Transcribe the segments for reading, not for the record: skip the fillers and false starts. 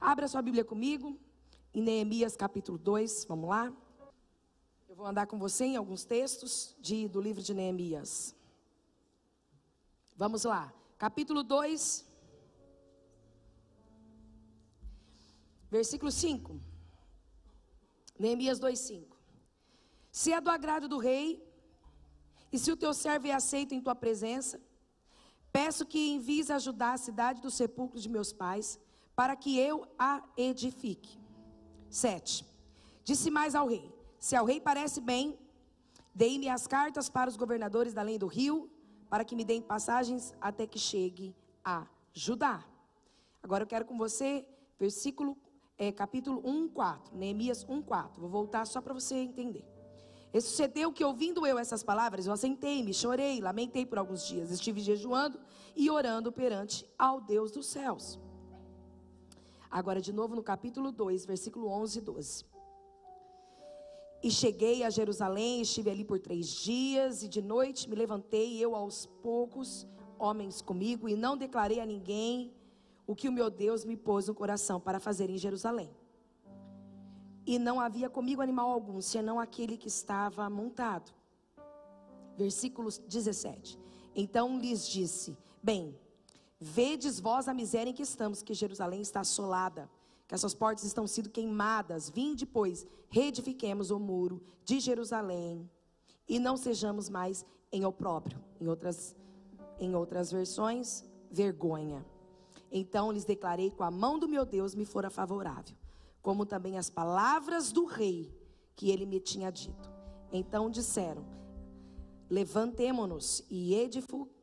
Abra sua Bíblia comigo, em Neemias capítulo 2, vamos lá. Eu vou andar com você em alguns textos do livro de Neemias. Vamos lá, capítulo 2, versículo 5. Neemias 2, 5. Se é do agrado do rei, e se o teu servo é aceito em tua presença, peço que envies a Judá, a cidade do sepulcro de meus pais, para que eu a edifique. 7. Disse mais ao rei: se ao rei parece bem, dei-me as cartas para os governadores da além do rio, para que me deem passagens até que chegue a Judá. Agora eu quero com você, capítulo 1, 4, Neemias 1, 4. Vou voltar só para você entender. E sucedeu que, ouvindo eu essas palavras, eu assentei-me, chorei, lamentei por alguns dias. Estive jejuando e orando perante ao Deus dos céus. Agora de novo no capítulo 2, versículo 11 e 12. E cheguei a Jerusalém, estive ali por 3 dias, e de noite me levantei eu aos poucos homens comigo, e não declarei a ninguém o que o meu Deus me pôs no coração para fazer em Jerusalém. E não havia comigo animal algum, senão aquele que estava montado. Versículo 17. Então lhes disse: bem, vedes vós a miséria em que estamos, que Jerusalém está assolada, que as suas portas estão sendo queimadas. Vinde, pois, reedifiquemos o muro de Jerusalém, e não sejamos mais em opróbrio. Em outras versões, vergonha. Então lhes declarei que a mão do meu Deus me fora favorável, como também as palavras do rei que ele me tinha dito. Então disseram: levantemo-nos e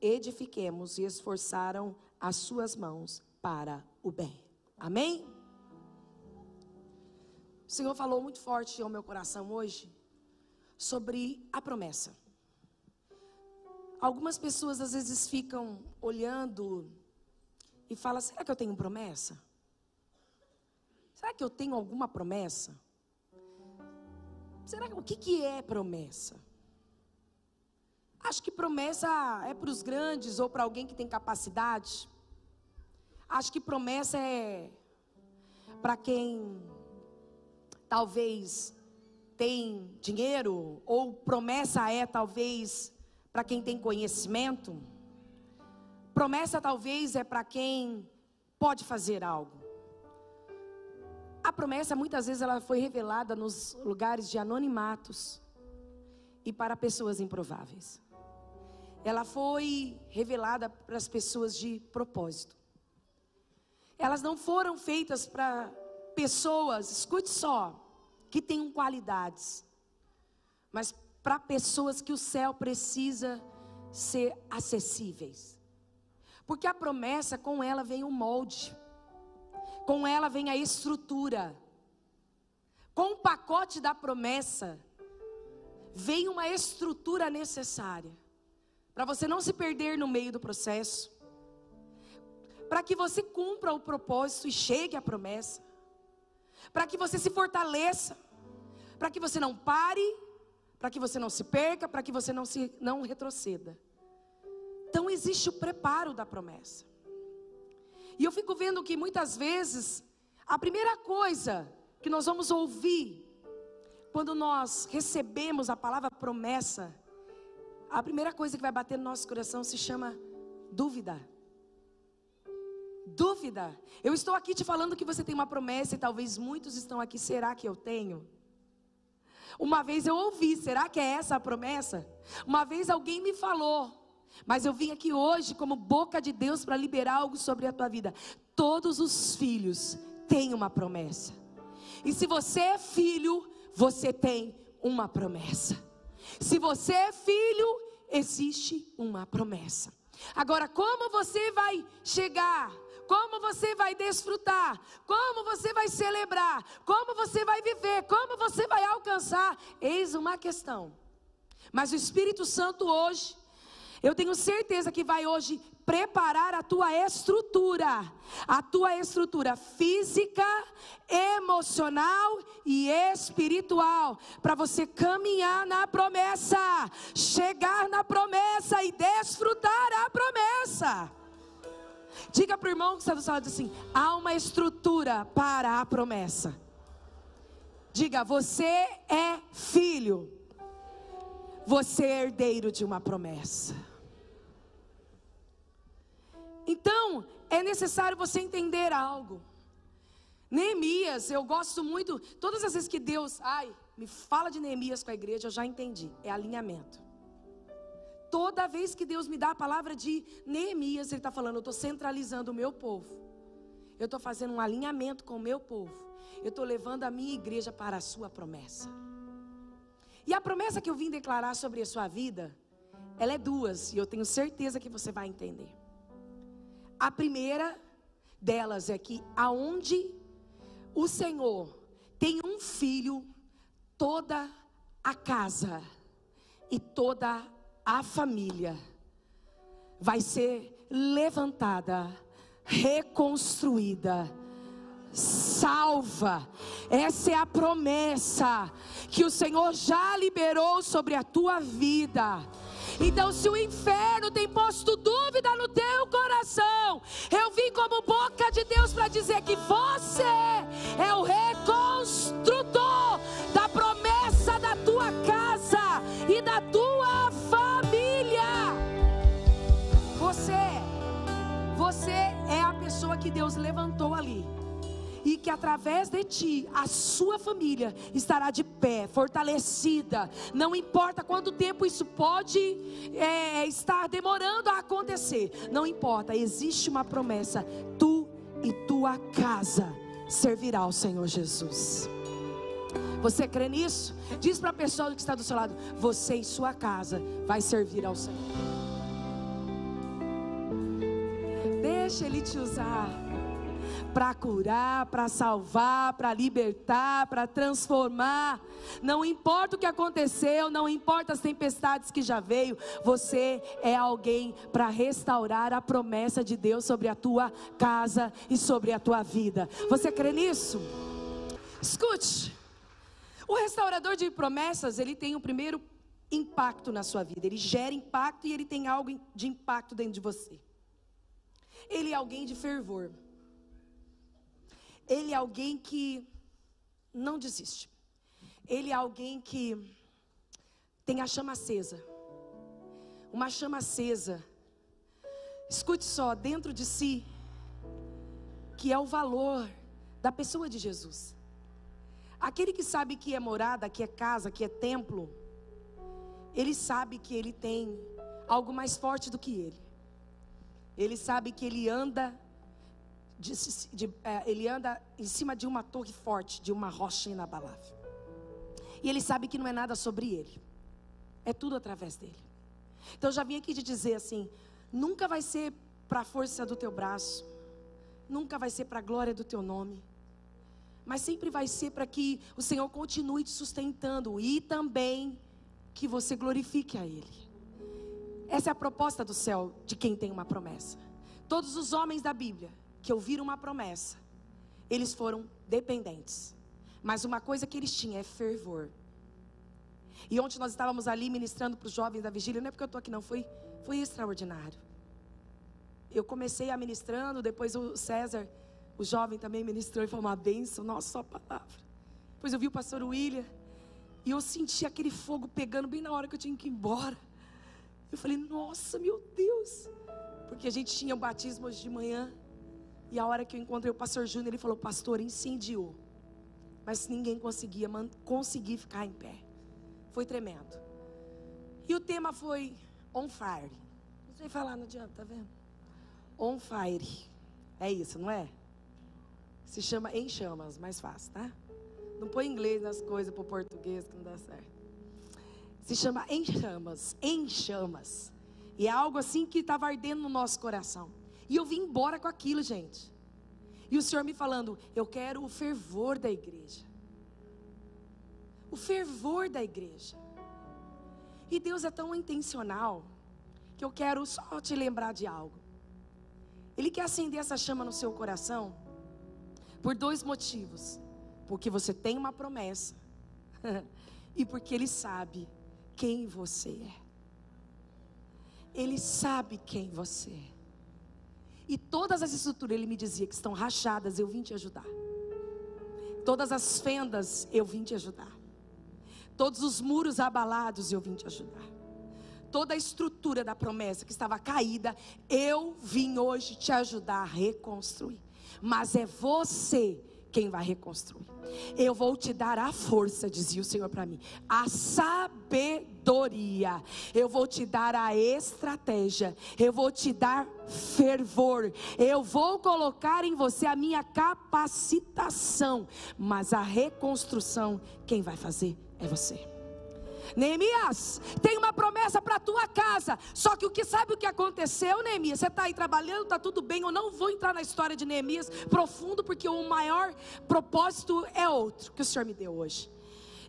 edifiquemos, e esforçaram as suas mãos para o bem. Amém? O Senhor falou muito forte ao meu coração hoje sobre a promessa. Algumas pessoas às vezes ficam olhando e falam: será que eu tenho promessa? Será que eu tenho alguma promessa? Será que, o que é promessa? Acho que promessa é para os grandes ou para alguém que tem capacidade. Acho que promessa é para quem talvez tem dinheiro, ou promessa é talvez para quem tem conhecimento. Promessa talvez é para quem pode fazer algo. A promessa muitas vezes ela foi revelada nos lugares de anonimatos e para pessoas improváveis. Ela foi revelada para as pessoas de propósito. Elas não foram feitas para pessoas, escute só, que tenham qualidades, mas para pessoas que o céu precisa ser acessíveis. Porque a promessa, com ela vem o molde. Com ela vem a estrutura. Com o pacote da promessa vem uma estrutura necessária para você não se perder no meio do processo, para que você cumpra o propósito e chegue à promessa, para que você se fortaleça, para que você não pare, para que você não se perca, para que você não retroceda. Então existe o preparo da promessa. E eu fico vendo que muitas vezes a primeira coisa que nós vamos ouvir quando nós recebemos a palavra promessa, a primeira coisa que vai bater no nosso coração se chama dúvida. Dúvida. Eu estou aqui te falando que você tem uma promessa, e talvez muitos estão aqui: será que eu tenho? Uma vez eu ouvi: será que é essa a promessa? Uma vez alguém me falou. Mas eu vim aqui hoje como boca de Deus para liberar algo sobre a tua vida. Todos os filhos têm uma promessa. E se você é filho, você tem uma promessa. Se você é filho, existe uma promessa. Agora, como você vai chegar? Como você vai desfrutar? Como você vai celebrar? Como você vai viver? Como você vai alcançar? Eis uma questão. Mas o Espírito Santo hoje, eu tenho certeza que vai hoje preparar a tua estrutura física, emocional e espiritual, para você caminhar na promessa, chegar na promessa e desfrutar a promessa. Diga para o irmão que está do seu lado assim: há uma estrutura para a promessa. Diga: você é filho, você é herdeiro de uma promessa. Então, é necessário você entender algo. Neemias, eu gosto muito, todas as vezes que Deus, me fala de Neemias com a igreja, eu já entendi, é alinhamento. Toda vez que Deus me dá a palavra de Neemias, Ele está falando: eu estou centralizando o meu povo, eu estou fazendo um alinhamento com o meu povo, eu estou levando a minha igreja para a sua promessa. E a promessa que eu vim declarar sobre a sua vida, ela é duas, e eu tenho certeza que você vai entender. A primeira delas é que aonde o Senhor tem um filho, toda a casa e toda a família vai ser levantada, reconstruída, salva. Essa é a promessa que o Senhor já liberou sobre a tua vida. Então, se o inferno tem posto dúvida no teu coração, eu vim como boca de Deus para dizer que você é o reconstrutor da promessa da tua casa e da tua família. Você é a pessoa que Deus levantou ali, e que através de ti, a sua família estará de pé, fortalecida. Não importa quanto tempo isso pode estar demorando a acontecer. Não importa, existe uma promessa. Tu e tua casa servirá ao Senhor Jesus. Você crê nisso? Diz para a pessoa que está do seu lado: você e sua casa vai servir ao Senhor. Deixa Ele te usar para curar, para salvar, para libertar, para transformar. Não importa o que aconteceu, não importa as tempestades que já veio, você é alguém para restaurar a promessa de Deus sobre a tua casa e sobre a tua vida. Você crê nisso? Escute, o restaurador de promessas, ele tem o primeiro impacto na sua vida. Ele gera impacto e ele tem algo de impacto dentro de você. Ele é alguém de fervor. Ele é alguém que não desiste. Ele é alguém que tem a chama acesa. Uma chama acesa. Escute só, dentro de si, que é o valor da pessoa de Jesus. Aquele que sabe que é morada, que é casa, que é templo, ele sabe que ele tem algo mais forte do que ele. Ele sabe que ele anda... ele anda em cima de uma torre forte, de uma rocha inabalável. E ele sabe que não é nada sobre ele, é tudo através dele. Então eu já vim aqui te dizer assim: nunca vai ser para a força do teu braço, nunca vai ser para a glória do teu nome, mas sempre vai ser para que o Senhor continue te sustentando, e também que você glorifique a Ele. Essa é a proposta do céu de quem tem uma promessa. Todos os homens da Bíblia que ouviram uma promessa, eles foram dependentes, mas uma coisa que eles tinham é fervor. E ontem nós estávamos ali ministrando para os jovens da vigília. Não é porque eu estou aqui não, foi extraordinário. Eu comecei a ministrando, depois o César, o jovem, também ministrou, e foi uma bênção, nossa, só palavra. Depois eu vi o pastor William, e eu senti aquele fogo pegando bem na hora que eu tinha que ir embora. Eu falei: nossa, meu Deus. Porque a gente tinha o batismo hoje de manhã, e a hora que eu encontrei o pastor Júnior, ele falou: pastor, incendiou, mas ninguém conseguia ficar em pé. Foi tremendo. E o tema foi on fire. Não sei falar, não adianta, tá vendo? On fire. É isso, não é? Se chama Em Chamas, mais fácil, tá? Não põe inglês nas coisas pro português que não dá certo. Se chama Em Chamas, Em Chamas. E é algo assim que estava ardendo no nosso coração. E eu vim embora com aquilo, gente. E o Senhor me falando: eu quero o fervor da igreja. O fervor da igreja. E Deus é tão intencional, que eu quero só te lembrar de algo. Ele quer acender essa chama no seu coração por dois motivos: porque você tem uma promessa e porque Ele sabe quem você é. Ele sabe quem você é. E todas as estruturas, ele me dizia que estão rachadas, eu vim te ajudar. Todas as fendas, eu vim te ajudar. Todos os muros abalados, eu vim te ajudar. Toda a estrutura da promessa que estava caída, eu vim hoje te ajudar a reconstruir. Mas é você quem vai reconstruir. Eu vou te dar a força, dizia o Senhor para mim, a sabedoria, eu vou te dar a estratégia, eu vou te dar fervor, eu vou colocar em você a minha capacitação, mas a reconstrução, quem vai fazer é você. Neemias, tem uma promessa para a tua casa. Só que o que sabe o que aconteceu, Neemias? Você está aí trabalhando, está tudo bem. Eu não vou entrar na história de Neemias profundo, porque o maior propósito é outro que o Senhor me deu hoje.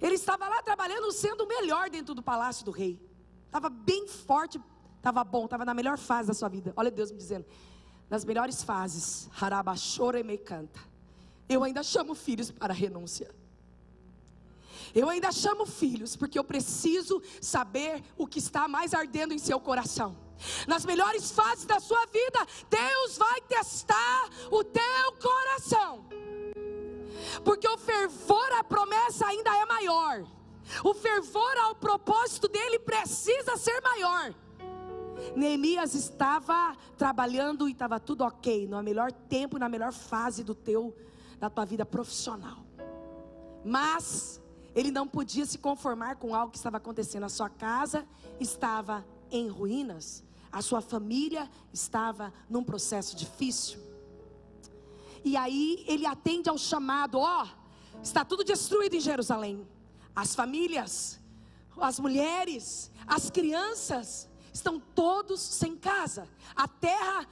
Ele estava lá trabalhando, sendo o melhor dentro do palácio do rei. Estava bem forte, estava bom, estava na melhor fase da sua vida. Olha Deus me dizendo, nas melhores fases, Harabachoremecanta. Eu ainda chamo filhos para a renúncia. Eu ainda chamo filhos, porque eu preciso saber o que está mais ardendo em seu coração. Nas melhores fases da sua vida, Deus vai testar o teu coração. Porque o fervor à promessa ainda é maior. O fervor ao propósito dele precisa ser maior. Neemias estava trabalhando e estava tudo ok, no melhor tempo, na melhor fase da tua vida profissional. Mas ele não podia se conformar com algo que estava acontecendo. A sua casa estava em ruínas. A sua família estava num processo difícil. E aí ele atende ao chamado. Está tudo destruído em Jerusalém. As famílias, as mulheres, as crianças estão todos sem casa. A terra,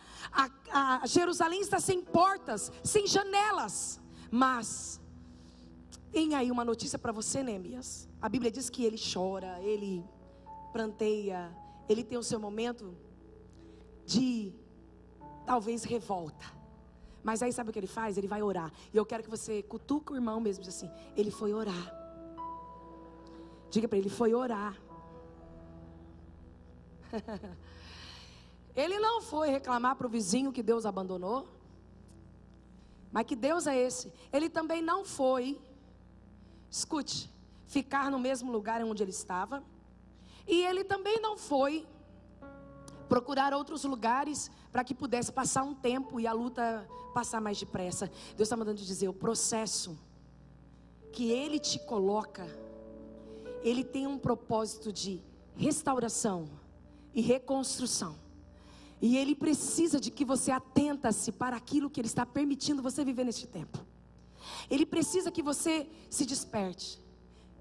a Jerusalém está sem portas, sem janelas. Mas tem aí uma notícia para você, Neemias. A Bíblia diz que ele chora, ele pranteia, ele tem o seu momento de, talvez, revolta. Mas aí sabe o que ele faz? Ele vai orar. E eu quero que você cutuque o irmão mesmo, diz assim, ele foi orar. Diga para ele, foi orar. Ele não foi reclamar para o vizinho que Deus abandonou. Mas que Deus é esse? Ele também não foi, escute, ficar no mesmo lugar onde ele estava. E ele também não foi procurar outros lugares para que pudesse passar um tempo e a luta passar mais depressa. Deus está mandando te dizer, o processo que ele te coloca, ele tem um propósito de restauração e reconstrução. E ele precisa de que você atenta-se para aquilo que ele está permitindo você viver neste tempo. Ele precisa que você se desperte.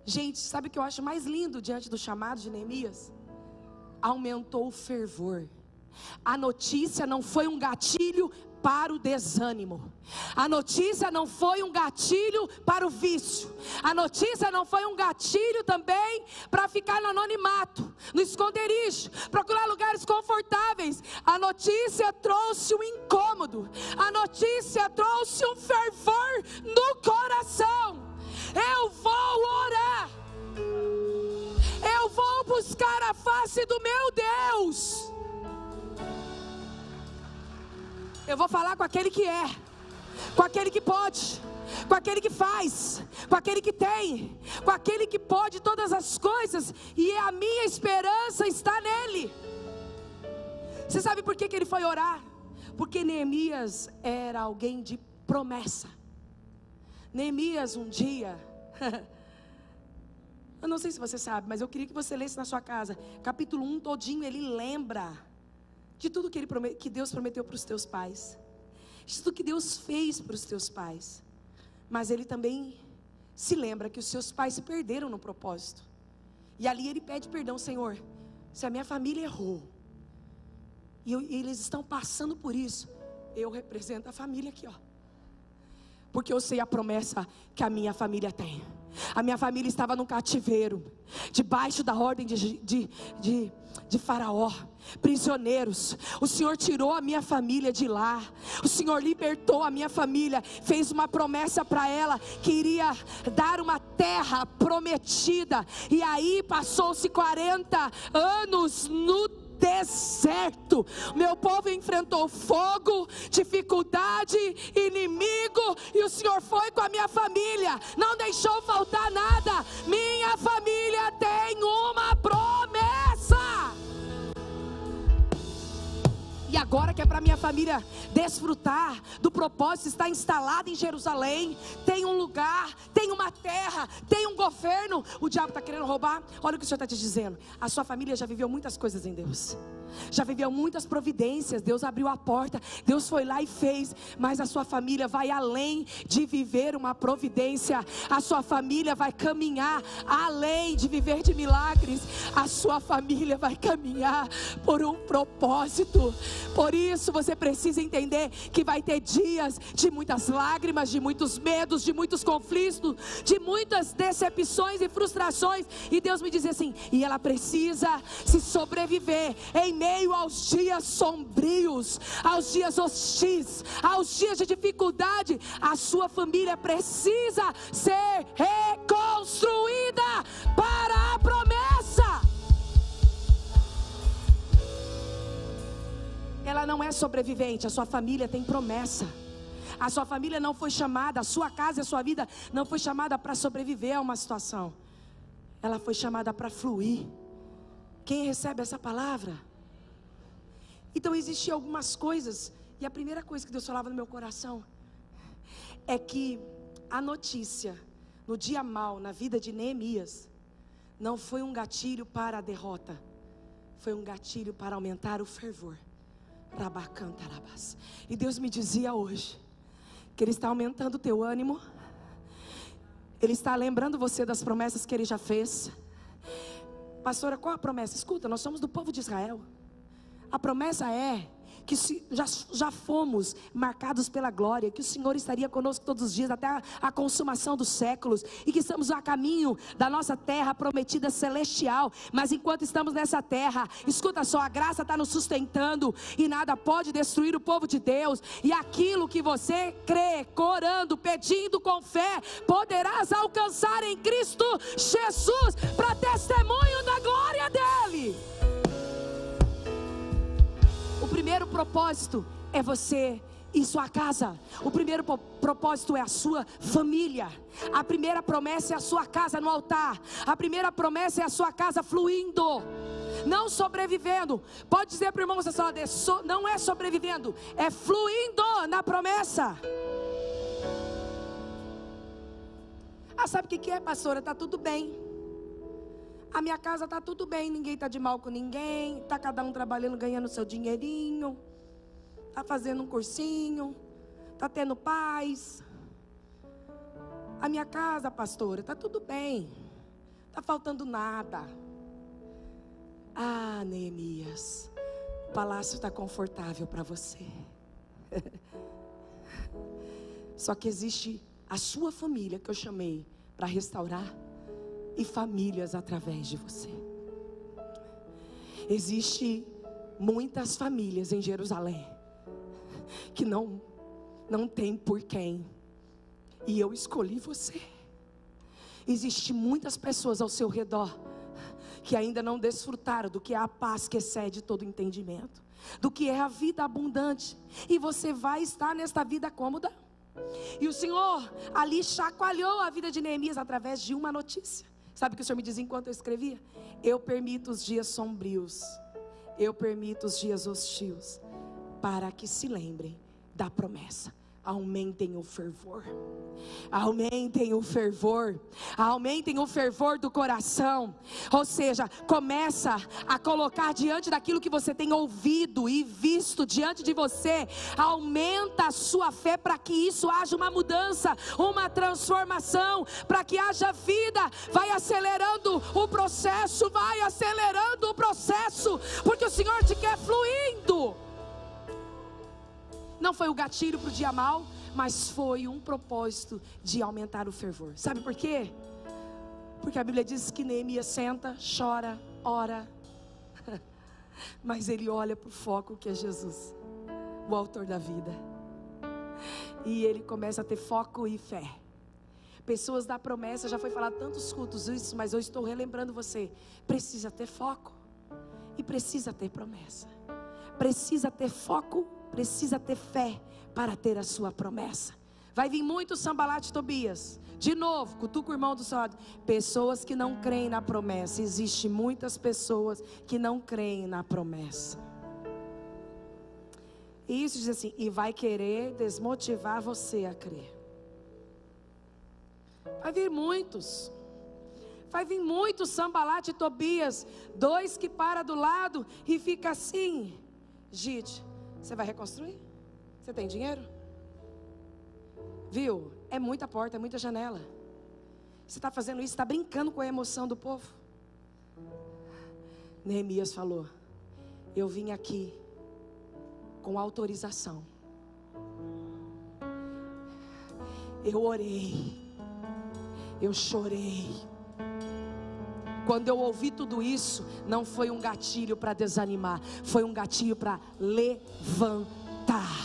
Gente, sabe o que eu acho mais lindo diante do chamado de Neemias? Aumentou o fervor. A notícia não foi um gatilho para o desânimo. A notícia não foi um gatilho para o vício. A notícia não foi um gatilho também para ficar no anonimato, no esconderijo, procurar lugares confortáveis. A notícia trouxe um incômodo. A notícia trouxe um fervor no coração. Eu vou orar. Eu vou buscar a face do meu Deus. Eu vou falar com aquele que é, com aquele que pode, com aquele que faz, com aquele que tem, com aquele que pode todas as coisas, e a minha esperança está nele. Você sabe por que ele foi orar? Porque Neemias era alguém de promessa. Neemias um dia, eu não sei se você sabe, mas eu queria que você lesse na sua casa, capítulo 1 todinho, ele lembra de tudo que, que Deus prometeu para os teus pais, de tudo que Deus fez para os teus pais. Mas ele também se lembra que os seus pais se perderam no propósito. E ali ele pede perdão, Senhor, se a minha família errou, e eles estão passando por isso, eu represento a família aqui, porque eu sei a promessa que a minha família tem. A minha família estava num cativeiro, debaixo da ordem de Faraó, prisioneiros. O Senhor tirou a minha família de lá, o Senhor libertou a minha família, fez uma promessa para ela, que iria dar uma terra prometida. E aí passou-se 40 anos no deserto. Meu povo enfrentou fogo, dificuldade, inimigo, e o Senhor foi com a minha família, não deixou faltar nada. Minha família tem uma promessa, e agora que é para minha família desfrutar do propósito, está instalada em Jerusalém, tem um lugar, tem uma terra, tem um governo. O diabo está querendo roubar. Olha o que o Senhor está te dizendo: a sua família já viveu muitas coisas em Deus, já viveu muitas providências, Deus abriu a porta, Deus foi lá e fez, mas a sua família vai além de viver uma providência, a sua família vai caminhar além de viver de milagres, a sua família vai caminhar por um propósito. Por isso você precisa entender que vai ter dias de muitas lágrimas, de muitos medos, de muitos conflitos, de muitas decepções e frustrações, e Deus me diz assim: e ela precisa se sobreviver em meio aos dias sombrios, aos dias hostis, aos dias de dificuldade. A sua família precisa ser reconstruída para a promessa. Ela não é sobrevivente, a sua família tem promessa. A sua família não foi chamada, a sua casa e a sua vida não foi chamada para sobreviver a uma situação, ela foi chamada para fluir. Quem recebe essa palavra? Então existiam algumas coisas, e a primeira coisa que Deus falava no meu coração é que a notícia no dia mau, na vida de Neemias, não foi um gatilho para a derrota, foi um gatilho para aumentar o fervor. E Deus me dizia hoje que Ele está aumentando o teu ânimo, Ele está lembrando você das promessas que Ele já fez. Pastora, qual a promessa? Escuta, nós somos do povo de Israel. A promessa é que já fomos marcados pela glória, que o Senhor estaria conosco todos os dias até a consumação dos séculos, e que estamos a caminho da nossa terra prometida celestial. Mas enquanto estamos nessa terra, escuta só, a graça está nos sustentando, e nada pode destruir o povo de Deus. E aquilo que você crê, orando, pedindo com fé, poderás alcançar em Cristo Jesus, para testemunho da glória dEle. O primeiro propósito é você e sua casa. O primeiro propósito é a sua família. A primeira promessa é a sua casa no altar. A primeira promessa é a sua casa fluindo, não sobrevivendo. Pode dizer para o irmão, não é sobrevivendo, é fluindo na promessa. Ah, sabe o que é, pastora? Está tudo bem. A minha casa está tudo bem, ninguém está de mal com ninguém, está cada um trabalhando, ganhando seu dinheirinho, está fazendo um cursinho, está tendo paz. A minha casa, pastora, está tudo bem, está faltando nada. Ah, Neemias, o palácio está confortável para você. Só que existe a sua família, que eu chamei para restaurar, e famílias através de você. Existem muitas famílias em Jerusalém que não tem por quem, e eu escolhi você. Existem muitas pessoas ao seu redor que ainda não desfrutaram do que é a paz que excede todo entendimento, do que é a vida abundante, e você vai estar nesta vida cômoda. E o Senhor ali chacoalhou a vida de Neemias através de uma notícia. Sabe o que o Senhor me dizia enquanto eu escrevia? Eu permito os dias sombrios, eu permito os dias hostios, para que se lembrem da promessa. Aumentem o fervor, aumentem o fervor, aumentem o fervor do coração. Ou seja, começa a colocar diante daquilo que você tem ouvido e visto diante de você. Aumenta a sua fé para que isso haja uma mudança, uma transformação, para que haja vida. Vai acelerando o processo, vai acelerando o processo, porque o Senhor te quer fluindo. Não foi o gatilho para o dia mal, mas foi um propósito de aumentar o fervor. Sabe por quê? Porque a Bíblia diz que Neemias senta, chora, ora, mas ele olha para o foco, que é Jesus, o autor da vida, e ele começa a ter foco e fé. Pessoas da promessa, já foi falado tantos cultos isso, mas eu estou relembrando você, precisa ter foco. E precisa ter promessa, precisa ter foco, precisa ter fé para ter a sua promessa. Vai vir muito Sambalate, Tobias. De novo, cutuca o irmão do seu lado. Pessoas que não creem na promessa. Existem muitas pessoas que não creem na promessa. E isso diz assim, e vai querer desmotivar você a crer. Vai vir muitos. Vai vir muitos Sambalate, Tobias. Dois que para do lado e fica assim. Gente, você vai reconstruir? Você tem dinheiro? Viu? É muita porta, é muita janela. Você está fazendo isso, está brincando com a emoção do povo. Neemias falou: eu vim aqui com autorização. Eu orei. Eu chorei. Quando eu ouvi tudo isso, não foi um gatilho para desanimar, foi um gatilho para levantar.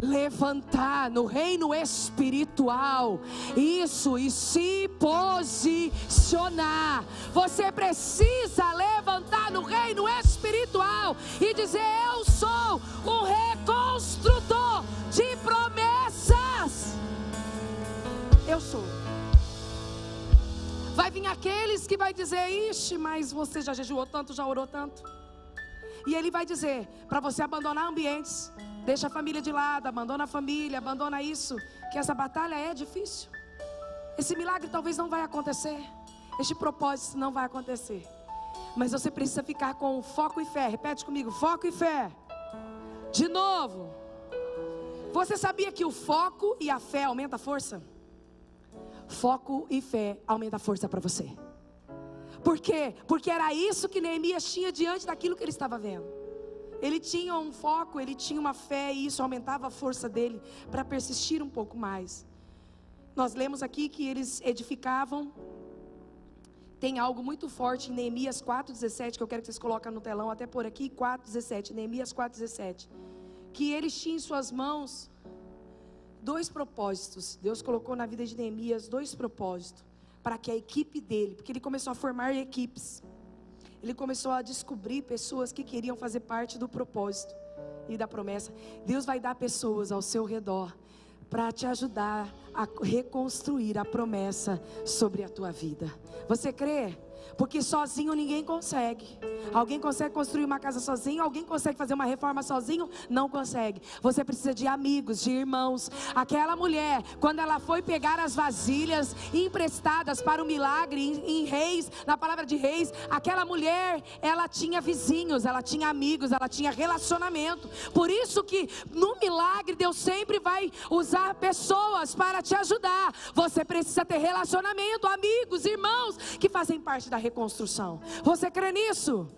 Levantar no reino espiritual, isso, e se posicionar. Você precisa levantar no reino espiritual e dizer: eu sou um reconstrutor de promessas. Eu sou. Vai vir aqueles que vai dizer: ixi, mas você já jejuou tanto, já orou tanto. E ele vai dizer para você abandonar ambientes. Deixa a família de lado, abandona a família, abandona isso. Que essa batalha é difícil. Esse milagre talvez não vai acontecer. Este propósito não vai acontecer. Mas você precisa ficar com foco e fé. Repete comigo, foco e fé. De novo. Você sabia que o foco e a fé aumenta a força? Foco e fé aumenta a força para você. Por quê? Porque era isso que Neemias tinha diante daquilo que ele estava vendo. Ele tinha um foco, ele tinha uma fé, e isso aumentava a força dele para persistir um pouco mais. Nós lemos aqui que eles edificavam. Tem algo muito forte em Neemias 4,17, que eu quero que vocês coloquem no telão, até por aqui, 4,17, Neemias 4,17. Que eles tinham em suas mãos dois propósitos. Deus colocou na vida de Neemias dois propósitos, para que a equipe dele, porque ele começou a formar equipes. Ele começou a descobrir pessoas que queriam fazer parte do propósito e da promessa. Deus vai dar pessoas ao seu redor para te ajudar a reconstruir a promessa sobre a tua vida. Você crê? Porque sozinho ninguém consegue. Alguém consegue construir uma casa sozinho? Alguém consegue fazer uma reforma sozinho? Não consegue. Você precisa de amigos, de irmãos. Aquela mulher, quando ela foi pegar as vasilhas emprestadas para o milagre em Reis, na palavra de Reis, aquela mulher, ela tinha vizinhos, ela tinha amigos, ela tinha relacionamento. Por isso que no milagre Deus sempre vai usar pessoas para te ajudar. Você precisa ter relacionamento, amigos, irmãos que fazem parte da reconstrução. Você crê nisso?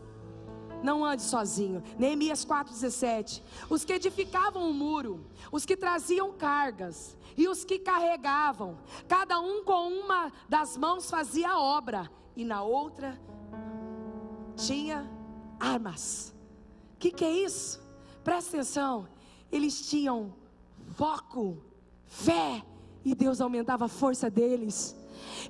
Não ande sozinho. Neemias 4,17. Os que edificavam o muro, os que traziam cargas e os que carregavam, cada um com uma das mãos fazia a obra e na outra tinha armas. O que é isso? Presta atenção. Eles tinham foco, fé, e Deus aumentava a força deles.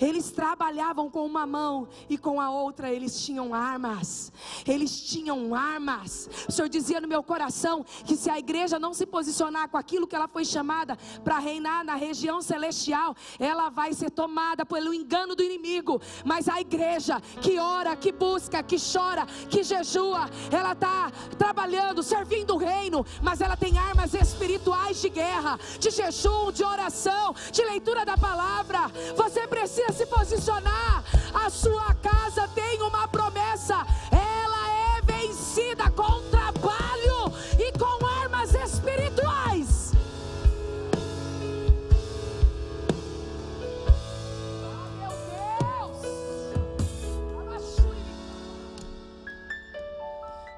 Eles trabalhavam com uma mão e com a outra eles tinham armas. Eles tinham armas. O Senhor dizia no meu coração que se a igreja não se posicionar com aquilo que ela foi chamada para reinar na região celestial, ela vai ser tomada pelo engano do inimigo. Mas a igreja que ora, que busca, que chora, que jejua, ela está trabalhando, servindo o reino, mas ela tem armas espirituais de guerra, de jejum, de oração, de leitura da palavra. Você precisa se posicionar. A sua casa tem uma promessa. Ela é vencida com trabalho e com armas espirituais. Ah, meu Deus!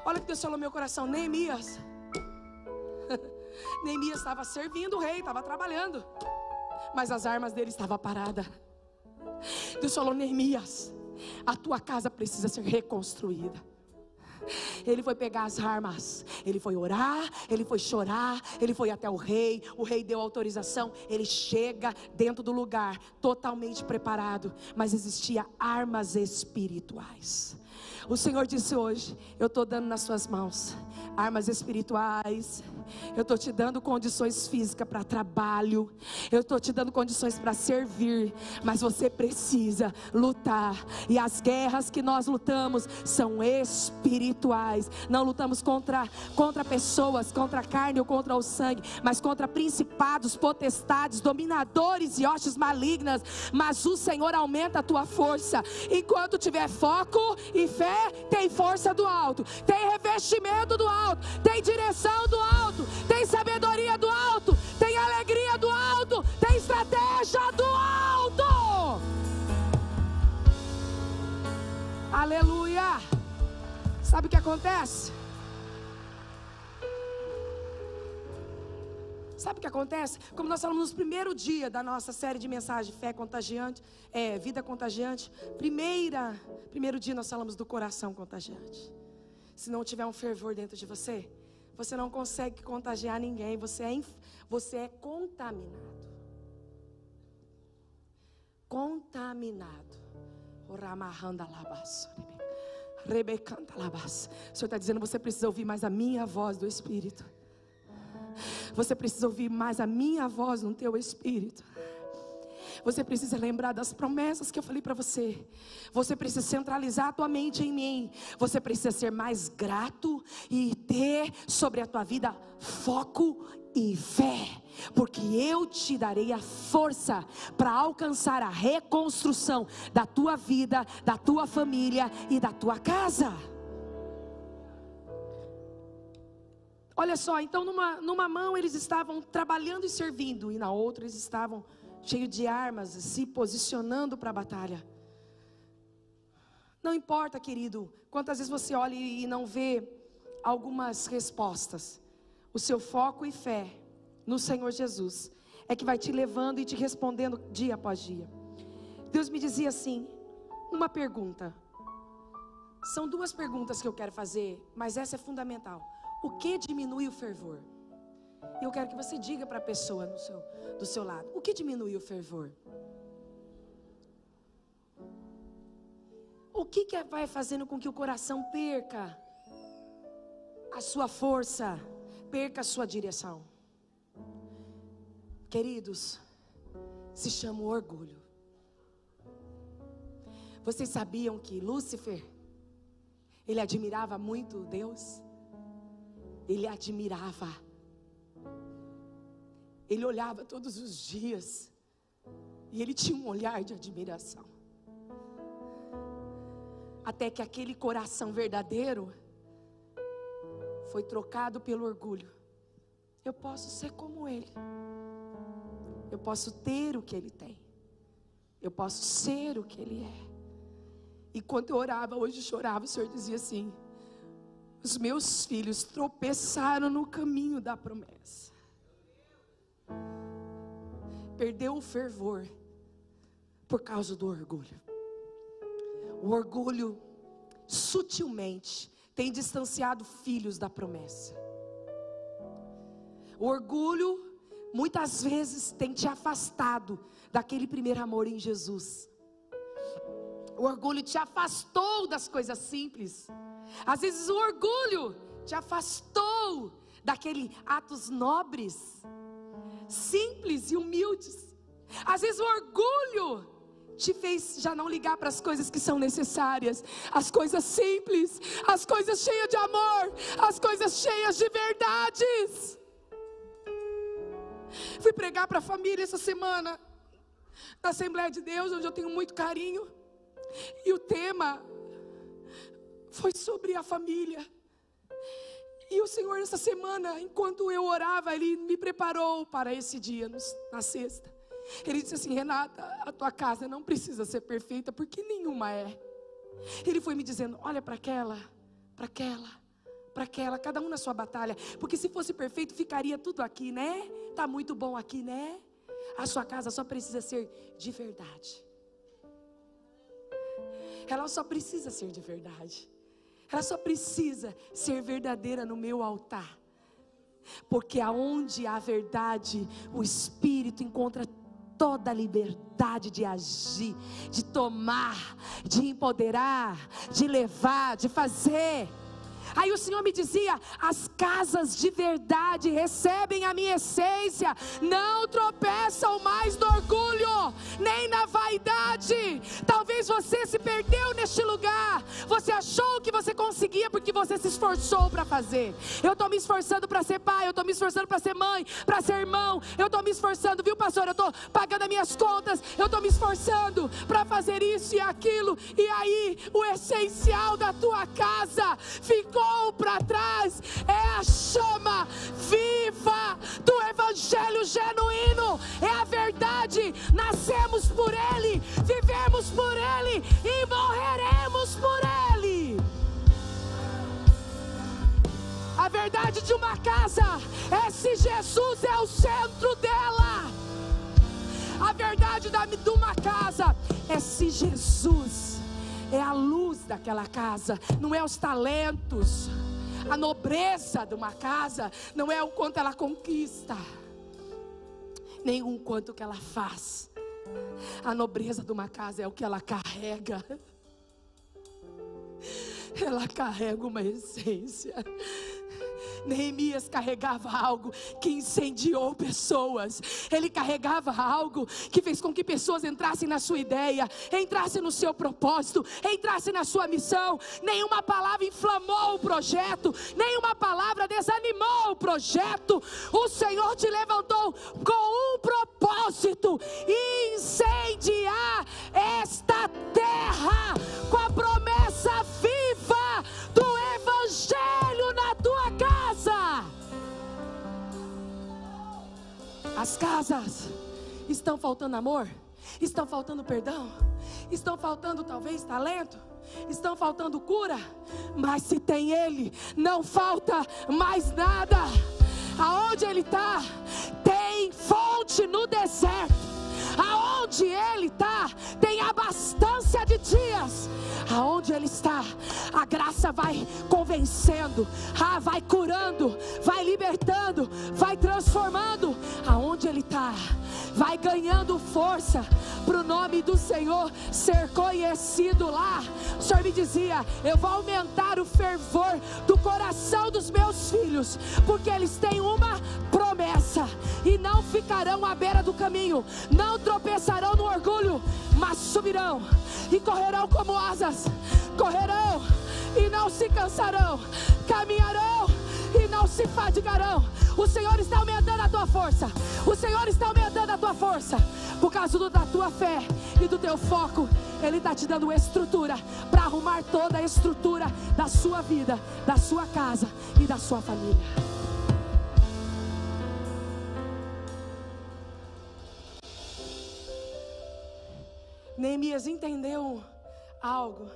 Olha o que Deus falou no meu coração. Neemias. Neemias estava servindo o rei, estava trabalhando, mas as armas dele estavam paradas. Deus falou: Neemias, a tua casa precisa ser reconstruída. Ele foi pegar as armas, ele foi orar, ele foi chorar, ele foi até o rei deu autorização, ele chega dentro do lugar totalmente preparado, mas existia armas espirituais. O Senhor disse hoje: eu estou dando nas suas mãos armas espirituais, eu estou te dando condições físicas para trabalho, eu estou te dando condições para servir, mas você precisa lutar. E as guerras que nós lutamos são espirituais. Não lutamos contra pessoas, contra a carne ou contra o sangue, mas contra principados, potestades, dominadores e hostes malignas. Mas o Senhor aumenta a tua força. Enquanto tiver foco e fé, tem força do alto, tem revestimento do alto, tem direção do alto, tem sabedoria do alto, tem alegria do alto, tem estratégia do alto. Aleluia! Sabe o que acontece? Sabe o que acontece? Como nós falamos no primeiro dia da nossa série de mensagem Fé Contagiante, Vida Contagiante, primeiro dia nós falamos do coração contagiante. Se não tiver um fervor dentro de você, você não consegue contagiar ninguém, você é contaminado. Contaminado. O Senhor está dizendo: você precisa ouvir mais a minha voz do Espírito. Você precisa ouvir mais a minha voz no teu espírito. Você precisa lembrar das promessas que eu falei para você. Você precisa centralizar a tua mente em mim. Você precisa ser mais grato e ter sobre a tua vida foco e fé, porque eu te darei a força para alcançar a reconstrução da tua vida, da tua família e da tua casa. Olha só, então numa mão eles estavam trabalhando e servindo, e na outra eles estavam cheios de armas, se posicionando para a batalha. Não importa, querido, quantas vezes você olha e não vê algumas respostas. O seu foco e fé no Senhor Jesus é que vai te levando e te respondendo dia após dia. Deus me dizia assim, numa pergunta. São duas perguntas que eu quero fazer, mas essa é fundamental. O que diminui o fervor? Eu quero que você diga para a pessoa do seu lado: o que diminui o fervor? O que vai fazendo com que o coração perca a sua força, perca a sua direção? Queridos, se chama orgulho. Vocês sabiam que Lúcifer, ele admirava muito Deus? Ele admirava, ele olhava todos os dias, e ele tinha um olhar de admiração, até que aquele coração verdadeiro foi trocado pelo orgulho. Eu posso ser como ele, eu posso ter o que ele tem, eu posso ser o que ele é. E quando eu orava, hoje chorava, o Senhor dizia assim: os meus filhos tropeçaram no caminho da promessa. Perdeu o fervor por causa do orgulho. O orgulho sutilmente tem distanciado filhos da promessa. O orgulho muitas vezes tem te afastado daquele primeiro amor em Jesus. O orgulho te afastou das coisas simples. Às vezes o orgulho te afastou daqueles atos nobres, simples e humildes. Às vezes o orgulho te fez já não ligar para as coisas que são necessárias, as coisas simples, as coisas cheias de amor, as coisas cheias de verdades. Fui pregar para a família essa semana, na Assembleia de Deus, onde eu tenho muito carinho, e o tema foi sobre a família. E o Senhor, essa semana, enquanto eu orava, Ele me preparou para esse dia, na sexta. Ele disse assim: Renata, a tua casa não precisa ser perfeita, porque nenhuma é. Ele foi me dizendo: olha para aquela, para aquela, para aquela, cada um na sua batalha, porque se fosse perfeito ficaria tudo aqui, né? Tá muito bom aqui, né? A sua casa só precisa ser de verdade. Ela só precisa ser de verdade. Ela só precisa ser verdadeira no meu altar, porque aonde há verdade, o Espírito encontra toda a liberdade de agir, de tomar, de empoderar, de levar, de fazer. Aí o Senhor me dizia: as casas de verdade recebem a minha essência, não tropeçam mais no orgulho, nem na vaidade. Talvez você se perdeu neste lugar, você achou que você conseguia porque você se esforçou para fazer. Eu estou me esforçando para ser pai, eu estou me esforçando para ser mãe, para ser irmão, eu estou me esforçando, viu pastor, eu estou pagando as minhas contas, eu estou me esforçando para fazer isso e aquilo. E aí o essencial da tua casa ficou para trás. É a chama viva do evangelho genuíno, é a verdade. Nascemos por ele, vivemos por ele e morreremos por ele. A verdade de uma casa é se Jesus é o centro dela. A verdade de uma casa é se Jesus é a luz daquela casa, não é os talentos. A nobreza de uma casa não é o quanto ela conquista, nem o quanto que ela faz. A nobreza de uma casa é o que ela carrega. Ela carrega uma essência. Neemias carregava algo que incendiou pessoas. Ele carregava algo que fez com que pessoas entrassem na sua ideia, entrassem no seu propósito, entrassem na sua missão. Nenhuma palavra inflamou o projeto, nenhuma palavra desanimou o projeto. O Senhor te levantou com um propósito: incendiar esta terra com a promessa viva do evangelho na tua casa. As casas estão faltando amor, estão faltando perdão, estão faltando talvez talento, estão faltando cura, mas se tem ele, não falta mais nada. Aonde ele está, tem fonte no deserto. Aonde ele está, tem abastância de dias. Aonde ele está, a graça vai convencendo, vai curando, vai libertando, vai transformando. Aonde ele está, vai ganhando força para o nome do Senhor ser conhecido lá. O Senhor me dizia: eu vou aumentar o fervor do coração dos meus filhos, porque eles têm uma promessa e não ficarão à beira do caminho, não tropeçarão no orgulho, mas subirão e correrão como asas, correrão e não se cansarão, caminharão e não se fadigarão. O Senhor está aumentando a tua força, o Senhor está aumentando a tua força, por causa da tua fé e do teu foco. Ele está te dando estrutura para arrumar toda a estrutura da sua vida, da sua casa e da sua família. Neemias entendeu algo.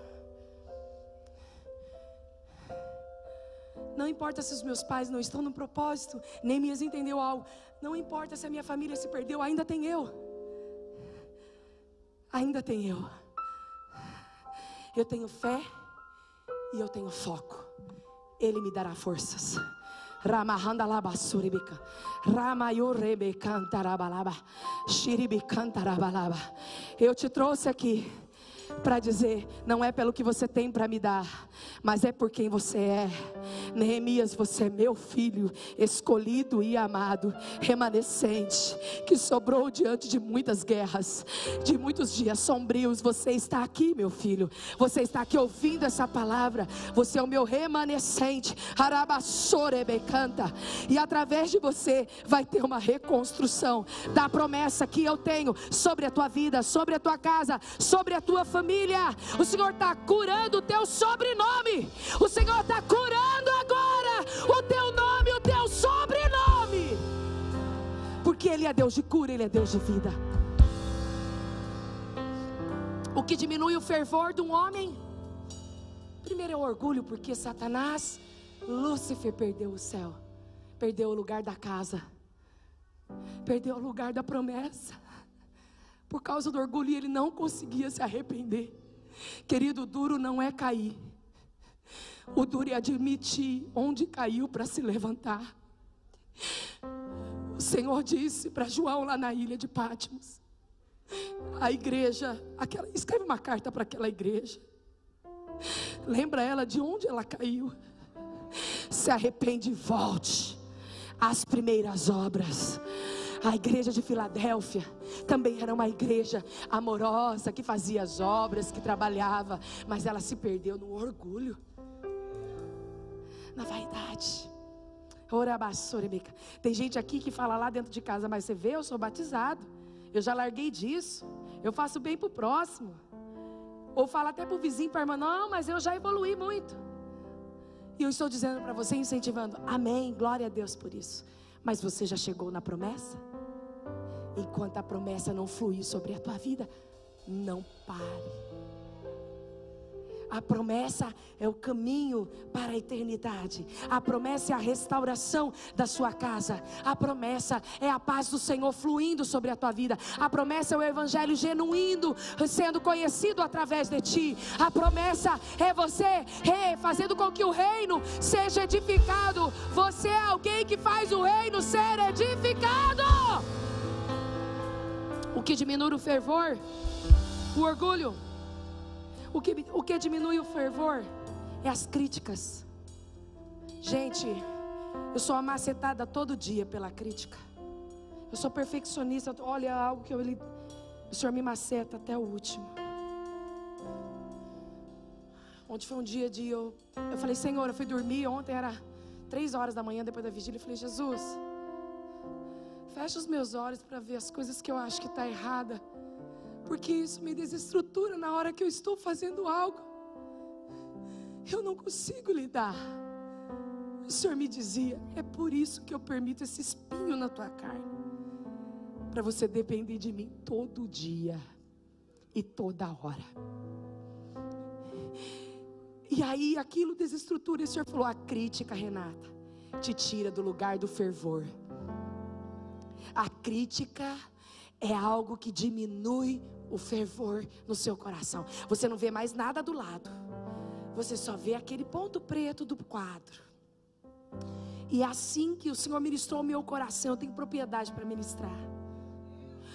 Não importa se os meus pais não estão no propósito. Neemias entendeu algo. Não importa se a minha família se perdeu, ainda tem eu. Ainda tem eu. Eu tenho fé e eu tenho foco. Ele me dará forças. Eu te trouxe aqui para dizer: não é pelo que você tem para me dar, mas é por quem você é. Neemias, você é meu filho, escolhido e amado, remanescente, que sobrou diante de muitas guerras, de muitos dias sombrios. Você está aqui, meu filho, você está aqui ouvindo essa palavra, você é o meu remanescente. Arabassorebecanta, e através de você vai ter uma reconstrução da promessa que eu tenho sobre a tua vida, sobre a tua casa, sobre a tua família. O Senhor está curando o teu sobrenome. O Senhor está curando agora o teu nome, o teu sobrenome, porque Ele é Deus de cura, Ele é Deus de vida. O que diminui o fervor de um homem, primeiro é o orgulho, porque Satanás, Lúcifer, perdeu o céu, perdeu o lugar da casa, perdeu o lugar da promessa. Por causa do orgulho, ele não conseguia se arrepender. Querido, o duro não é cair. O duro é admitir onde caiu para se levantar. O Senhor disse para João lá na ilha de Pátimos: a igreja, escreve uma carta para aquela igreja, lembra ela de onde ela caiu, se arrepende e volte às primeiras obras. A igreja de Filadélfia também era uma igreja amorosa, que fazia as obras, que trabalhava, mas ela se perdeu no orgulho, na vaidade. Tem gente aqui que fala lá dentro de casa, mas você vê, eu sou batizado, eu já larguei disso, eu faço bem para o próximo. Ou fala até para o vizinho, para a irmã, não, mas eu já evoluí muito. E eu estou dizendo para você, incentivando, amém, glória a Deus por isso. Mas você já chegou na promessa? Enquanto a promessa não fluir sobre a tua vida, não pare. A promessa é o caminho para a eternidade. A promessa é a restauração da sua casa. A promessa é a paz do Senhor fluindo sobre a tua vida. A promessa é o evangelho genuíno sendo conhecido através de ti. A promessa é você fazendo com que o reino seja edificado. Você é alguém que faz o reino ser edificado. O que diminui o fervor? O orgulho. O que diminui o fervor é as críticas. Gente, eu sou amacetada todo dia pela crítica. Eu sou perfeccionista. Olha, algo que o Senhor me maceta até o último. Ontem foi um dia de eu falei, Senhor, eu fui dormir. Ontem era 3 horas da manhã, depois da vigília. Eu falei, Jesus, fecha os meus olhos para ver as coisas que eu acho que está errada, porque isso me desestrutura na hora que eu estou fazendo algo. Eu não consigo lidar. O Senhor me dizia, é por isso que eu permito esse espinho na tua carne, para você depender de mim todo dia e toda hora. E aí aquilo desestrutura. E o Senhor falou, a crítica, Renata, te tira do lugar do fervor. A crítica é algo que diminui o fervor no seu coração. Você não vê mais nada do lado, você só vê aquele ponto preto do quadro. E é assim que o Senhor ministrou o meu coração. Eu tenho propriedade para ministrar,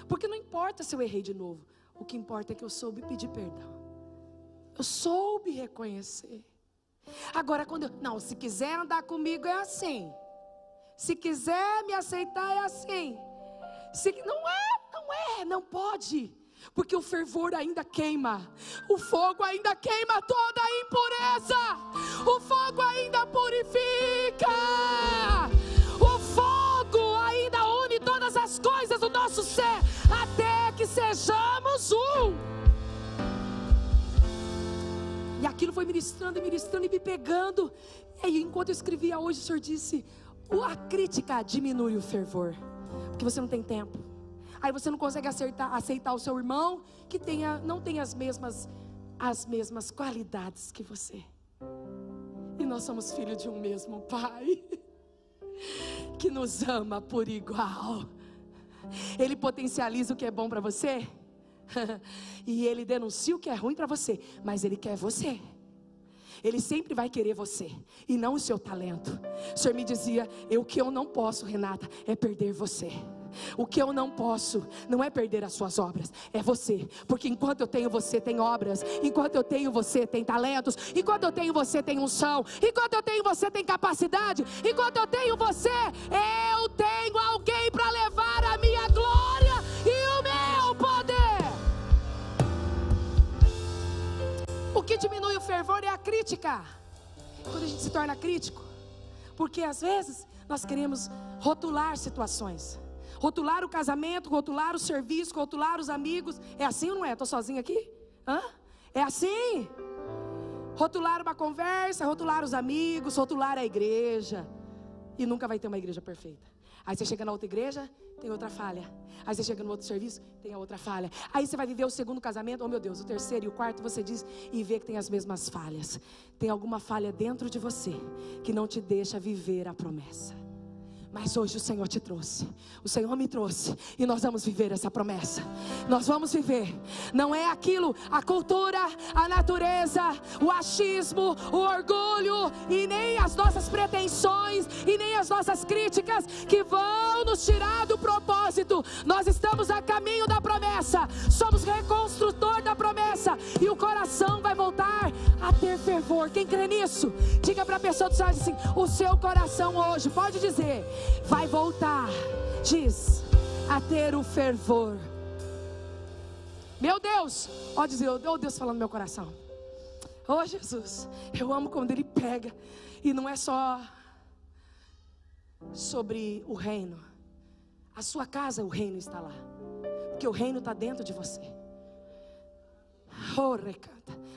porque não importa se eu errei de novo, o que importa é que eu soube pedir perdão, eu soube reconhecer. Agora quando se quiser andar comigo é assim, se quiser me aceitar é assim, não pode, porque o fervor ainda queima, o fogo ainda queima toda a impureza, o fogo ainda purifica, o fogo ainda une todas as coisas do nosso ser, até que sejamos um. E aquilo foi ministrando e me pegando. E aí, enquanto eu escrevia hoje, o Senhor disse, a crítica diminui o fervor, porque você não tem tempo. Aí você não consegue aceitar o seu irmão que não tem as mesmas qualidades que você. E nós somos filhos de um mesmo Pai, que nos ama por igual. Ele potencializa o que é bom para você, e Ele denuncia o que é ruim para você, mas Ele quer você. Ele sempre vai querer você, e não o seu talento. O Senhor me dizia, o que eu não posso, Renata, é perder você. O que eu não posso, não é perder as suas obras, é você, porque enquanto eu tenho você, tem obras, enquanto eu tenho você, tem talentos, enquanto eu tenho você, tem unção, enquanto eu tenho você, tem capacidade, enquanto eu tenho você, eu tenho alguém para levar a minha glória e o meu poder. O que diminui o fervor é a crítica, quando a gente se torna crítico, porque às vezes nós queremos rotular situações. Rotular o casamento, rotular o serviço, rotular os amigos. É assim ou não é? Estou sozinha aqui? Hã? É assim? Rotular uma conversa, rotular os amigos, rotular a igreja. E nunca vai ter uma igreja perfeita. Aí você chega na outra igreja, tem outra falha. Aí você chega no outro serviço, tem a outra falha. Aí você vai viver o segundo casamento, oh meu Deus, o terceiro e o quarto, você diz, e vê que tem as mesmas falhas. Tem alguma falha dentro de você que não te deixa viver a promessa. Mas hoje o Senhor te trouxe, o Senhor me trouxe, e nós vamos viver essa promessa. Nós vamos viver. Não é aquilo, a cultura, a natureza, o achismo, o orgulho, e nem as nossas pretensões, e nem as nossas críticas que vão nos tirar do propósito. Nós estamos a caminho da promessa, somos reconstrutor da promessa, e o coração vai voltar a ter fervor. Quem crê nisso? Diga para a pessoa do seu lado assim: o seu coração hoje, pode dizer, vai voltar, diz, a ter o fervor. Meu Deus, ó, dizer, ó Deus falando no meu coração. Ó Jesus, eu amo quando Ele pega, e não é só sobre o reino. A sua casa, o reino está lá, porque o reino está dentro de você.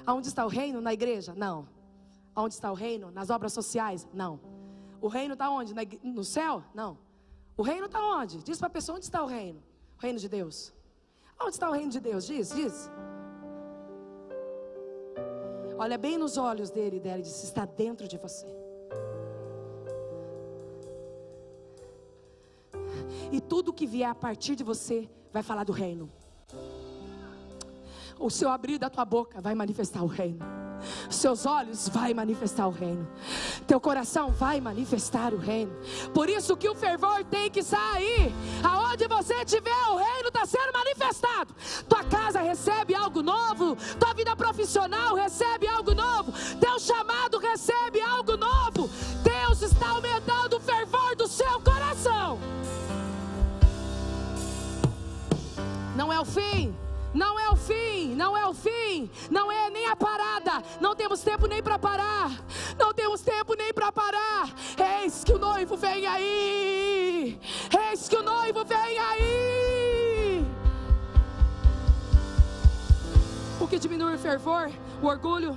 Aonde está o reino? Na igreja? Não. Aonde está o reino? Nas obras sociais? Não. O reino está onde? No céu? Não. O reino está onde? Diz para a pessoa, onde está o reino? O reino de Deus. Onde está o reino de Deus? Diz. Olha bem nos olhos dele e dela e diz: está dentro de você. E tudo que vier a partir de você vai falar do reino. O seu abrir da tua boca vai manifestar o reino. Seus olhos vai manifestar o reino. Teu coração vai manifestar o reino. Por isso que o fervor tem que sair. Aonde você tiver, o reino está sendo manifestado. Tua casa recebe algo novo. Tua vida profissional recebe algo novo. Teu chamado recebe algo novo. Deus está aumentando o fervor do seu coração. Não é o fim. Não é o fim, não é o fim, não é nem a parada. Não temos tempo nem para parar, não temos tempo nem para parar. Eis que o noivo vem aí, eis que o noivo vem aí. O que diminui o fervor? O orgulho.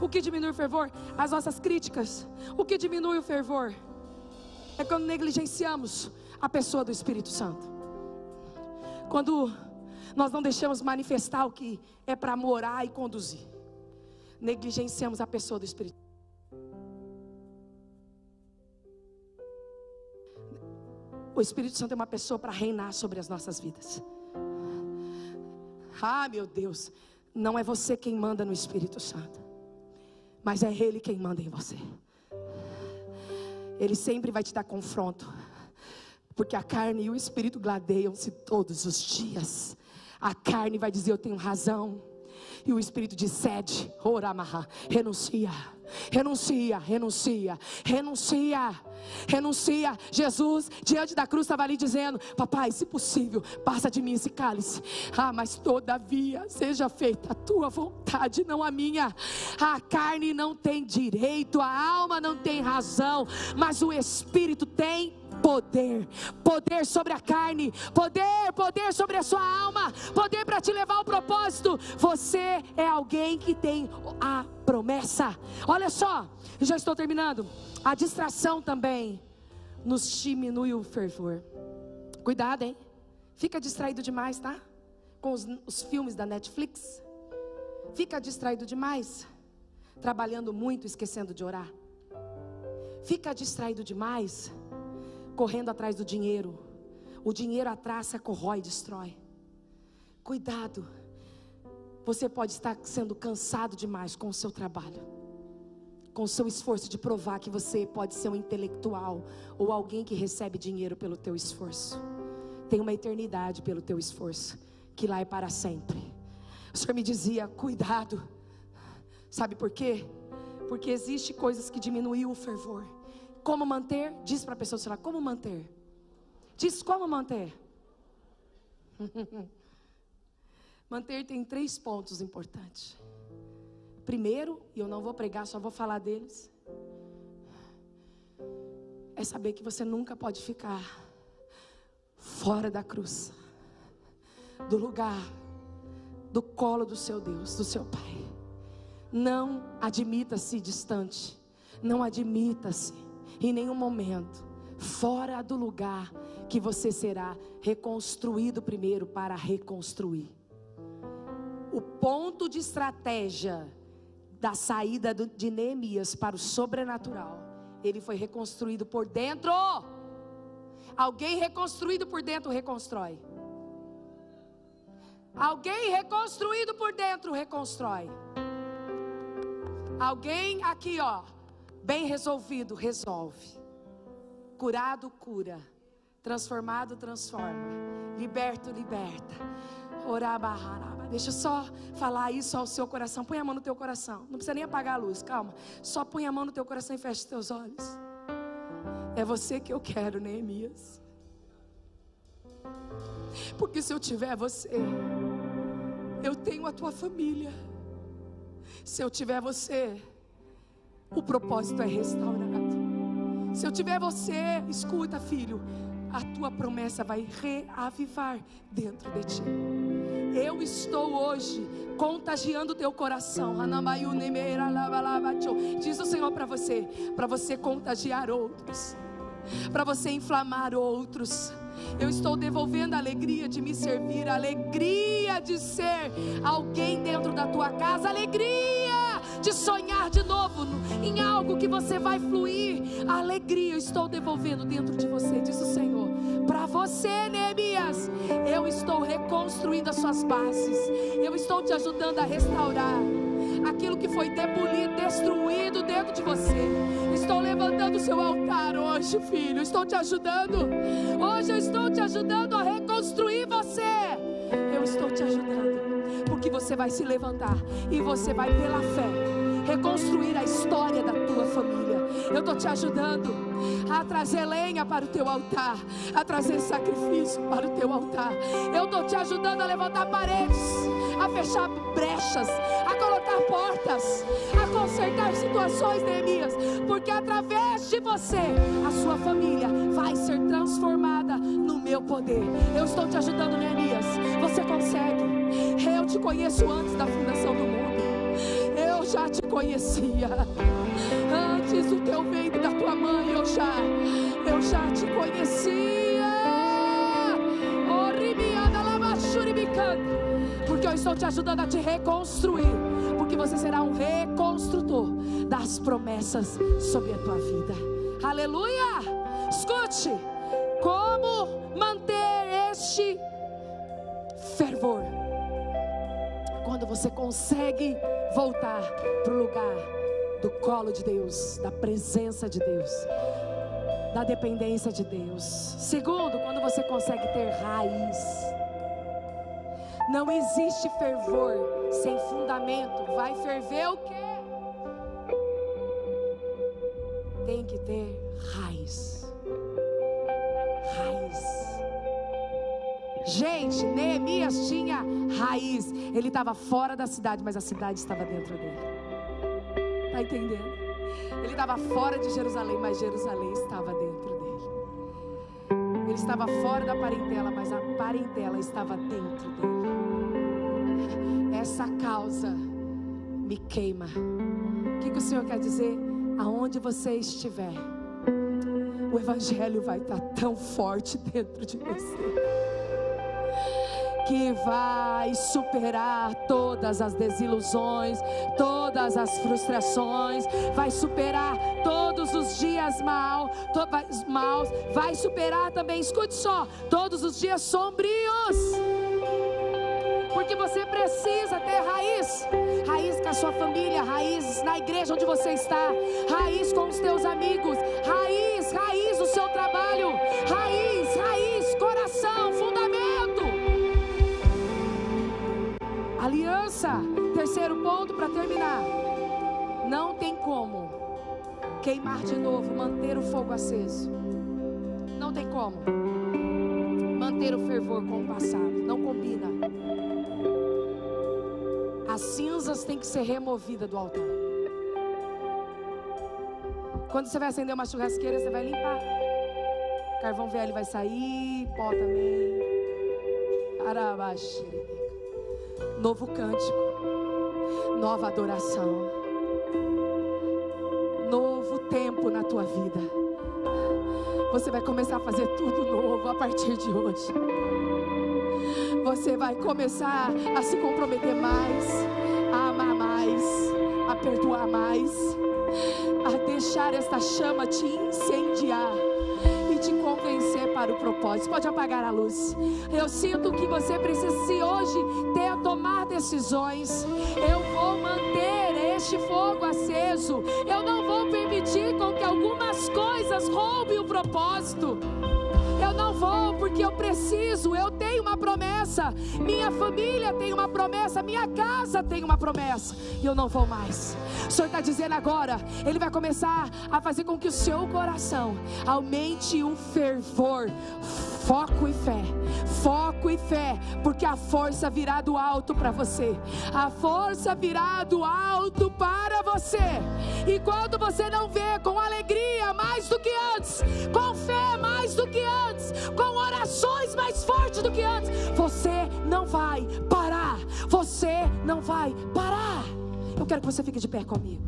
O que diminui o fervor? As nossas críticas. O que diminui o fervor? É quando negligenciamos a pessoa do Espírito Santo. Quando nós não deixamos manifestar o que é para morar e conduzir. Negligenciamos a pessoa do Espírito. O Espírito Santo é uma pessoa para reinar sobre as nossas vidas. Ah, meu Deus, não é você quem manda no Espírito Santo, mas é Ele quem manda em você. Ele sempre vai te dar confronto, porque a carne e o Espírito gladeiam-se todos os dias. A carne vai dizer: eu tenho razão. E o Espírito diz: cede, oramaha, renuncia, renuncia, renuncia, renuncia, renuncia. Jesus, diante da cruz, estava ali dizendo: Papai, se possível, passa de mim esse cálice. Ah, mas todavia seja feita a tua vontade, não a minha. A carne não tem direito, a alma não tem razão, mas o Espírito tem poder, poder sobre a carne, poder, poder sobre a sua alma, poder para te levar ao propósito. Você é alguém que tem a promessa. Olha só, já estou terminando. A distração também nos diminui o fervor. Cuidado, hein? Fica distraído demais, tá? Com os filmes da Netflix. Fica distraído demais, trabalhando muito, esquecendo de orar. Fica distraído demais, correndo atrás do dinheiro. O dinheiro, a traça corrói e destrói. Cuidado, você pode estar sendo cansado demais com o seu trabalho, com o seu esforço de provar que você pode ser um intelectual, ou alguém que recebe dinheiro pelo teu esforço. Tem uma eternidade pelo teu esforço, que lá é para sempre. O Senhor me dizia: cuidado. Sabe por quê? Porque existem coisas que diminuem o fervor. Como manter? Diz para a pessoa do celular: como manter? Diz: como manter? Manter tem 3 pontos importantes. Primeiro, e eu não vou pregar, só vou falar deles, é saber que você nunca pode ficar fora da cruz, do lugar, do colo do seu Deus, do seu Pai. Não admita-se distante, não admita-se em nenhum momento fora do lugar que você será reconstruído primeiro para reconstruir. O ponto de estratégia da saída de Neemias para o sobrenatural, ele foi reconstruído por dentro. Alguém reconstruído por dentro reconstrói. Alguém reconstruído por dentro reconstrói. Alguém aqui, ó, bem resolvido, resolve. Curado, cura. Transformado, transforma. Liberto, liberta. Deixa eu só falar isso ao seu coração. Põe a mão no teu coração. Não precisa nem apagar a luz, calma. Só põe a mão no teu coração e fecha os teus olhos. É você que eu quero, Neemias. Porque se eu tiver você, eu tenho a tua família. Se eu tiver você, o propósito é restaurado. Se eu tiver você, escuta, filho, a tua promessa vai reavivar dentro de ti. Eu estou hoje contagiando o teu coração. Diz o Senhor para você contagiar outros, para você inflamar outros. Eu estou devolvendo a alegria de me servir, a alegria de ser alguém dentro da tua casa, a alegria de sonhar de novo em algo que você vai fluir. A alegria eu estou devolvendo dentro de você, diz o Senhor. Para você, Neemias, eu estou reconstruindo as suas bases, eu estou te ajudando a restaurar aquilo que foi demolido, destruído dentro de você. Estou levantando o seu altar hoje, filho. Estou te ajudando. Hoje eu estou te ajudando a reconstruir você. Eu estou te ajudando. Porque você vai se levantar. E você vai, pela fé, reconstruir a história da tua família. Eu estou te ajudando a trazer lenha para o teu altar. A trazer sacrifício para o teu altar. Eu estou te ajudando a levantar paredes. A fechar brechas. A colocar portas. A consertar situações, Neemias. Porque através de você, a sua família vai ser transformada no meu poder. Eu estou te ajudando, Neemias. Você consegue. Eu te conheço antes da fundação do mundo. Eu já te conhecia. Antes do teu ventre da tua mãe, eu já te conhecia. Porque eu estou te ajudando a te reconstruir. Porque você será um reconstrutor das promessas sobre a tua vida. Aleluia! Escute, como manter este fervor? Quando você consegue voltar para o lugar do colo de Deus, da presença de Deus, da dependência de Deus. Segundo, quando você consegue ter raiz. Não existe fervor sem fundamento. Vai ferver o quê? Tem que ter raiz. Raiz. Gente, Neemias tinha raiz. Ele estava fora da cidade, mas a cidade estava dentro dele. Está entendendo? Ele estava fora de Jerusalém, mas Jerusalém estava dentro dele. Ele estava fora da parentela, mas a parentela estava dentro dele. Essa causa me queima. O que o Senhor quer dizer? Aonde você estiver, o Evangelho vai estar tão forte dentro de você, que vai superar todas as desilusões, todas as frustrações, vai superar todos os dias maus, vai superar também, escute só, todos os dias sombrios, porque você precisa ter raiz, raiz com a sua família, raiz na igreja onde você está, raiz com os teus amigos, raiz, raiz no seu trabalho, raiz, raiz, coração, fundamento. Aliança, terceiro ponto para terminar. Não tem como queimar de novo, manter o fogo aceso. Não tem como manter o fervor com o passado, não combina. As cinzas têm que ser removidas do altar. Quando você vai acender uma churrasqueira, você vai limpar. O carvão velho vai sair, pó também. Arabaxi. Novo cântico, nova adoração, novo tempo na tua vida. Você vai começar a fazer tudo novo a partir de hoje. Você vai começar a se comprometer mais, a amar mais, a perdoar mais, a deixar esta chama te incendiar. te convencer para o propósito. Pode apagar a luz. Eu sinto que você precisa, se hoje ter, tomar decisões. Eu vou manter este fogo aceso. Eu não vou permitir com que algumas coisas roubem o propósito. Eu não vou, porque eu preciso, eu tenho uma promessa, minha família tem uma promessa, minha casa tem uma promessa, e eu não vou mais. O Senhor está dizendo agora, Ele vai começar a fazer com que o seu coração aumente um fervor, foco e fé, porque a força virá do alto para você, a força virá do alto para você, e quando você não vê com alegria mais do que antes, com fé mais do que antes, com orações mais fortes do que antes, você não vai parar, você não vai parar. Eu quero que você fique de pé comigo.